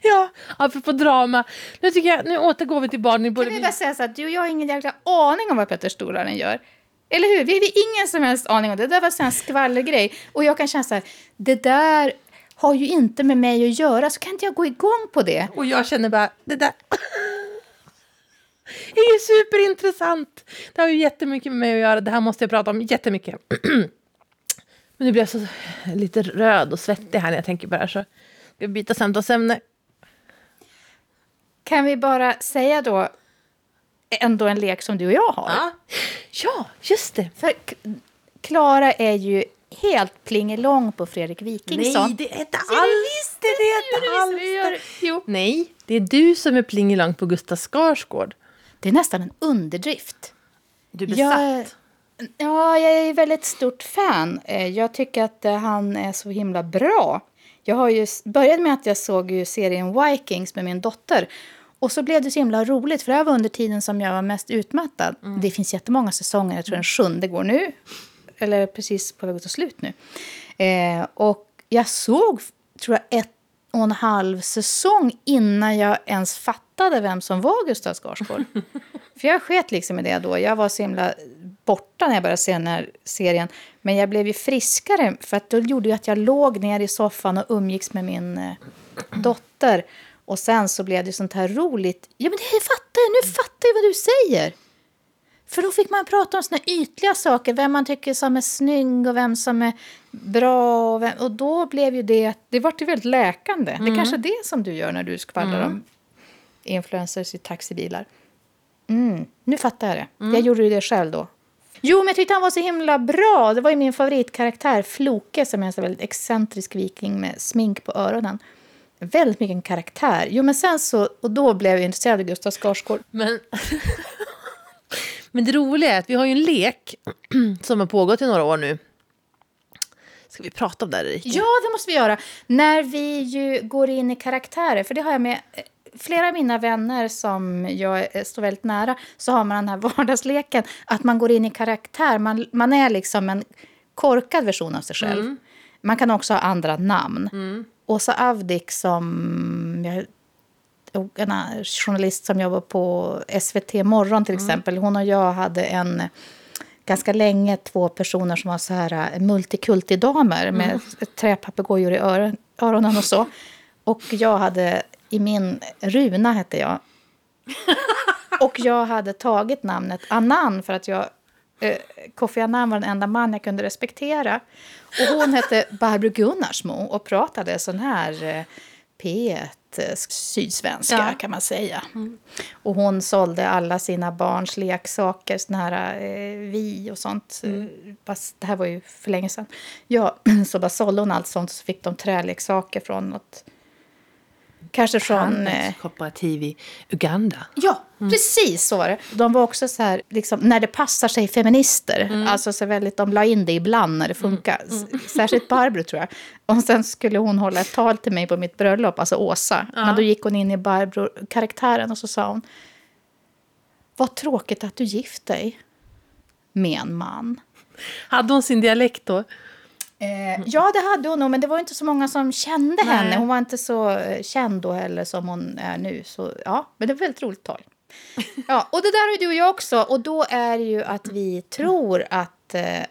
Ja, apropå drama. Nu tycker jag, nu återgår vi till barn. Ni borde... Kan vi bara säga så att du och jag har ingen jäkla aning om vad Petter Stordalen gör. Eller hur? Vi har ingen som helst aning om det. Det där var så en skvallergrej. Och jag kan känna så här, det där har ju inte med mig att göra. Så kan inte jag gå igång på det? Och jag känner bara, det där det är ju superintressant. Det har ju jättemycket med mig att göra. Det här måste jag prata om jättemycket. Men nu blir jag så lite röd och svettig här när jag tänker på det här. Så jag byter samtalsämne. Kan vi bara säga då ändå en lek som du och jag har? Ja, ja just det. För Klara är ju helt plingelång på Fredrik Wikingsson. Nej, det är inte alls det. Det är inte alls det. Nej, det är du som är plingelång på Gustav Skarsgård. Det är nästan en underdrift. Du är besatt. Jag, Ja, jag är väldigt stort fan. Jag tycker att han är så himla bra. Jag har ju börjat med att jag såg ju serien Vikings med min dotter. Och så blev det så himla roligt, för det här var under tiden som jag var mest utmattad. Mm. Det finns jättemånga säsonger, jag tror den sjunde går nu. Eller precis på väg att ta slut nu. Eh, och jag såg, tror jag, ett och en halv säsong innan jag ens fattade vem som var Gustav Skarsgård. För jag sket liksom i det då. Jag var så himla borta när jag började se den här serien. Men jag blev ju friskare, för att då gjorde ju att jag låg ner i soffan och umgicks med min eh, dotter. Och sen så blev det sånt här roligt. Ja, men jag fattar, nu fattar jag vad du säger. För då fick man prata om såna ytliga saker. Vem man tycker som är snygg och vem som är bra. Och, vem, och då blev ju det, det var ju väldigt läkande. Mm. Det är kanske det som du gör när du skvallrar mm. om influencers i taxibilar. Mm. Nu fattar jag det. Mm. Jag gjorde ju det själv då. Jo, men jag tyckte han var så himla bra. Det var ju min favoritkaraktär, Floke, som är en så väldigt excentrisk viking med smink på öronen. Väldigt mycket en karaktär. Jo, men sen så, och då blev jag intresserad av Gustav Skarsgård. Men... Men det roliga är att vi har ju en lek som har pågått i några år nu. Ska vi prata om det här, Erika? Ja, det måste vi göra. När vi ju går in i karaktärer, för det har jag med flera av mina vänner som jag står väldigt nära, så har man den här vardagsleken att man går in i karaktär. Man, man är liksom en korkad version av sig själv. Mm. Man kan också ha andra namn. Mm. Åsa Avdick, som... Jag, en journalist som jobbar på S V T Morgon till exempel. Mm. Hon och jag hade en ganska länge två personer som var så här multikultidamer mm. med träpapegojor i öron, öronen och så. Och jag hade i min Runa hette jag. Och jag hade tagit namnet Annan för att jag eh, Kofi Annan var den enda man jag kunde respektera. Och hon hette Barbro Gunnarsmo och pratade sån här eh, P ett sydsvenska ja. kan man säga. Mm. Och hon sålde alla sina barns leksaker, sån här eh, vi och sånt. Mm. Fast det här var ju för länge sedan. Ja, så bara sålde hon allt sånt, så fick de träleksaker från något, kanske från eh, kooperativ i Uganda. Ja, mm. precis så var det. De var också så här liksom, när det passar sig feminister, mm. alltså så väldigt, de la in det ibland när det funkar. Mm. Mm. Särskilt Barbro, tror jag. Och sen skulle hon hålla ett tal till mig på mitt bröllop, alltså Åsa. Ja. Men då gick hon in i Barbro-karaktären och så sa hon: "Vad tråkigt att du gift dig med en man." Hade hon sin dialekt då? Mm. Ja, det hade hon nog, men det var inte så många som kände Nej. henne. Hon var inte så känd då heller som hon är nu. Så, ja, men det var väldigt roligt tal. Ja, och det där är du och jag också. Och då är det ju att vi tror att eh,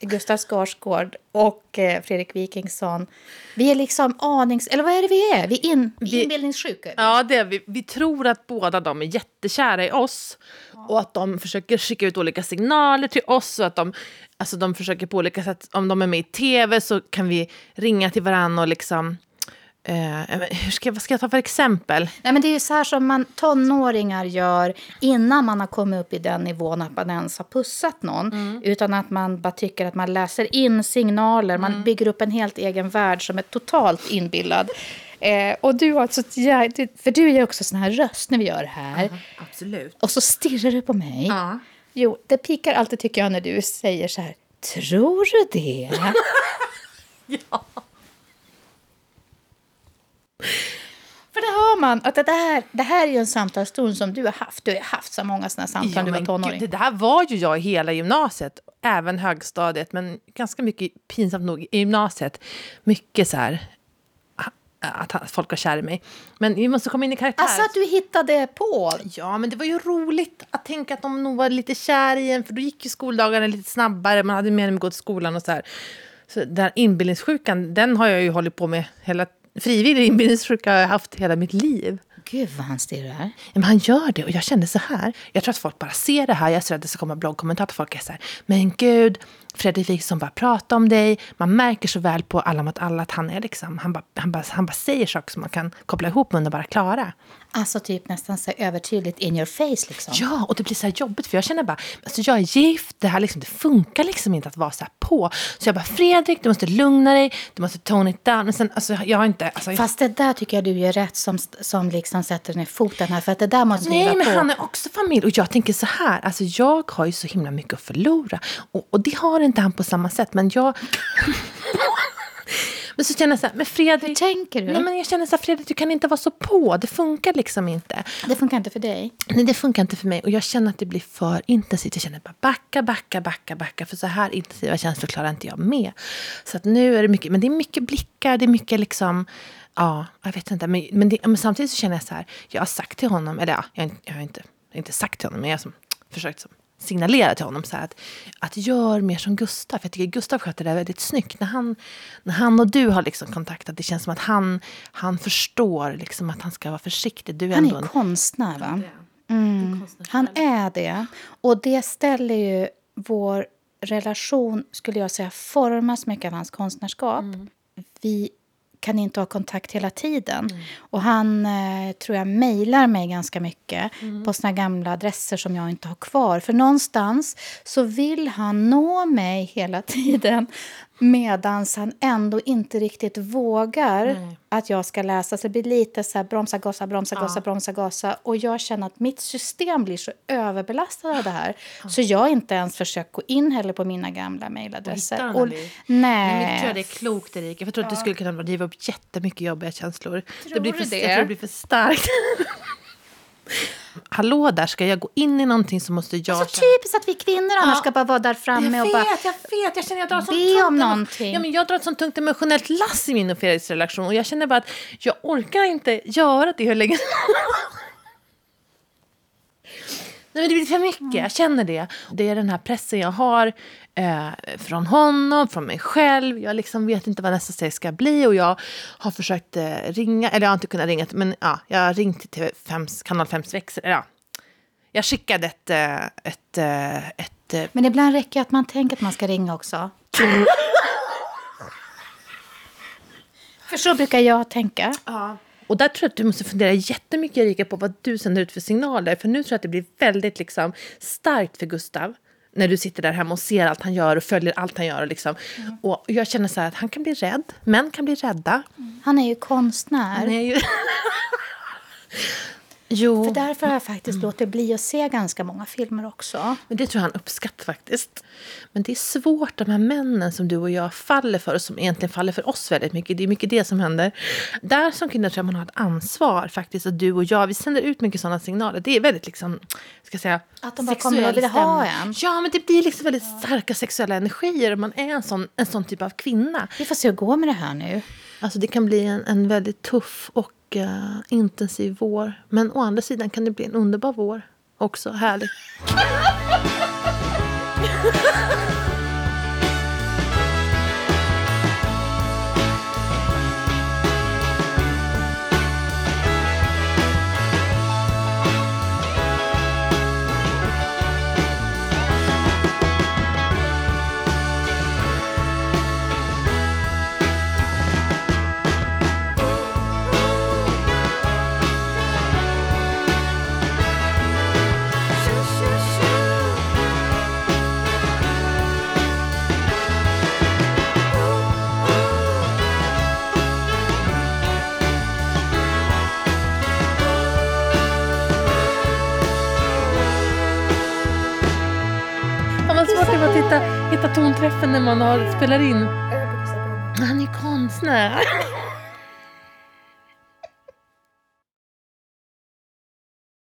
Gustav Skarsgård och eh, Fredrik Wikingsson, vi är liksom anings... Eller vad är det vi är? Vi är in, inbildningssjuka. Ja, det är vi. Vi tror att båda de är jättekära i oss. Ja. Och att de försöker skicka ut olika signaler till oss. Och att de... Alltså de försöker på olika sätt, om de är med i tv så kan vi ringa till varandra och liksom, eh, hur ska, vad ska jag ta för exempel? Nej, men det är ju så här som man tonåringar gör innan man har kommit upp i den nivån att man ens har pussat någon. Mm. Utan att man bara tycker att man läser in signaler, man mm. bygger upp en helt egen värld som är totalt inbillad. Eh, och du har alltså, för du gör också sån här röst när vi gör det här. Uh-huh, absolut. Och så stirrar du på mig. Ja. Uh-huh. Jo, det pikar alltid tycker jag när du säger så här: "Tror du det?" Ja. För det hör man att det här, det här är ju en samtalston som du har haft. Du har haft så många sådana samtal ja, du var tonåring. Gud, det här var ju jag i hela gymnasiet. Även högstadiet, men ganska mycket pinsamt nog i gymnasiet. Mycket så här... att folk var kär i mig. Men vi måste komma in i karaktär. Alltså att du hittade på. Ja, men det var ju roligt att tänka att de nog var lite kär i en. För då gick ju skoldagarna lite snabbare. Man hade mer än att gå till skolan och så här. Så den här inbildningssjukan, den har jag ju hållit på med. Hela, frivillig inbildningssjuka har jag haft hela mitt liv. Gud vad han stirrar. Ja, men han gör det och jag kände så här. Jag tror att folk bara ser det här. Jag tror att det ska komma bloggkommentar att folk är så här: "Men gud, Fredrik Wikingsson bara pratar om dig. Man märker så väl på Alla mot alla att han är liksom, han bara, han bara, han bara säger saker som man kan koppla ihop med Underbara Klara. Alltså typ nästan så övertydligt in your face liksom. Ja, och det blir så här jobbigt för jag känner bara, alltså jag är gift, det här liksom, det funkar liksom inte att vara så här på. Så jag bara, Fredrik, du måste lugna dig, du måste tone it down. Men sen, alltså jag har inte... Alltså, fast det där tycker jag du gör rätt som, som liksom sätter ner foten här, för att det där måste nej, men på. Han är också familj och jag tänker så här, alltså jag har ju så himla mycket att förlora och, och det har inte han på samma sätt, men jag... Men så känner jag så här, men Fredrik... Hur tänker du? Nej, men jag känner så här, Fredrik, du kan inte vara så på. Det funkar liksom inte. Det funkar inte för dig? Nej, det funkar inte för mig. Och jag känner att det blir för intensivt. Jag känner bara backa, backa, backa, backa. För så här intensiva känslor klarar inte jag med. Så att nu är det mycket... Men det är mycket blickar, det är mycket liksom... Ja, jag vet inte. Men, men, det, men samtidigt så känner jag så här, jag har sagt till honom... Eller ja, jag, jag har inte, jag har inte sagt till honom, men jag har som, försökt som... signalera till honom så här att, att gör mer som Gustav, för jag tycker Gustav sköter det väldigt snyggt när han, när han och du har liksom kontaktat, det känns som att han han förstår liksom att han ska vara försiktig. Du är han ändå är en konstnär, va? Mm. Han är det, och det ställer ju vår relation, skulle jag säga, formas mycket av hans konstnärskap. Mm. Vi kan inte ha kontakt hela tiden. Mm. Och han, eh, tror jag, mejlar mig ganska mycket. Mm. På såna gamla adresser som jag inte har kvar. För någonstans så vill han nå mig hela tiden. Medans han ändå inte riktigt vågar. Mm. Att jag ska läsa. Så det blir lite så här bromsa, gasa, bromsa, ja. gasa, bromsa, gasa. Och jag känner att mitt system blir så överbelastat av det här. Mm. Så jag inte ens försöker gå in heller på mina gamla mejladresser. Och, nej. nej. Jag tror det är klokt, Erika. Jag tror ja. att du skulle kunna driva upp jättemycket jobbiga känslor. Tror det blir för, det? Jag tror det blir för starkt. Hallå där, ska jag gå in i någonting så måste jag... Alltså typiskt att vi kvinnor annars ja. ska bara vara där framme och bara... Jag vet, jag vet, jag känner att jag drar be om någonting. Ja, men jag drar ett sånt tungt emotionellt lass i min och Fredriks relation och jag känner bara att jag orkar inte göra det hur länge... Nej, men det blir för mycket, jag känner det. Det är den här pressen jag har eh, från honom, från mig själv. Jag liksom vet inte vad nästa steg ska bli och jag har försökt eh, ringa, eller jag har inte kunnat ringa, men ja, jag har ringt till T V fem's, Kanal fem's växel. Ja. Jag skickade ett, ett, ett, ett... Men ibland räcker att man tänker att man ska ringa också. För så brukar jag tänka. Ja. Och där tror jag att du måste fundera jättemycket, Erika, på vad du sänder ut för signaler. För nu tror jag att det blir väldigt liksom, starkt för Gustav. När du sitter där hemma och ser allt han gör och följer allt han gör. Liksom. Mm. Och jag känner så här att han kan bli rädd. Män kan bli rädda. Mm. Han är ju konstnär. Han är ju... Jo. För därför har jag faktiskt mm. låtit bli att se ganska många filmer också. Men det tror jag han uppskattar faktiskt. Men det är svårt, de här männen som du och jag faller för och som egentligen faller för oss väldigt mycket. Det är mycket det som händer. Där som kvinnor tror jag man har ett ansvar faktiskt. Att du och jag, vi sänder ut mycket sådana signaler. Det är väldigt liksom, ska jag säga, att de bara kommer och vill ha en. Ja, men det blir liksom väldigt starka sexuella energier om man är en sån, en sån typ av kvinna. Vi får se hur det går med det här nu. Alltså det kan bli en, en väldigt tuff och Uh, intensiv vår, men å andra sidan kan det bli en underbar vår också, härligt. Hitta tonträffen när man har, spelar in. Han är konstnär.